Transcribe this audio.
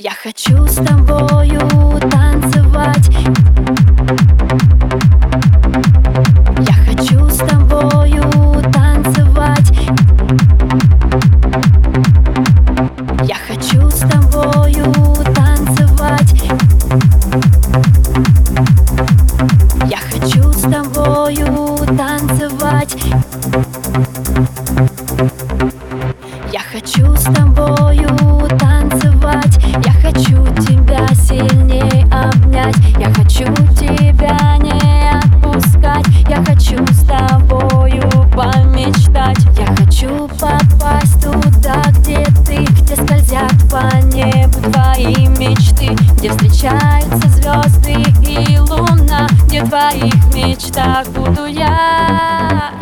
Я хочу с тобою танцевать. Я хочу с тобою танцевать. Я хочу с тобою танцевать. Я хочу с тобою танцевать. Я хочу с тобою танцевать. Я хочу тебя сильнее обнять. Я хочу тебя не отпускать. Я хочу с тобою помечтать. Я хочу попасть туда, где ты, где скользят по небу твои мечты, где встречаются звезды и луна, где в твоих мечтах буду я.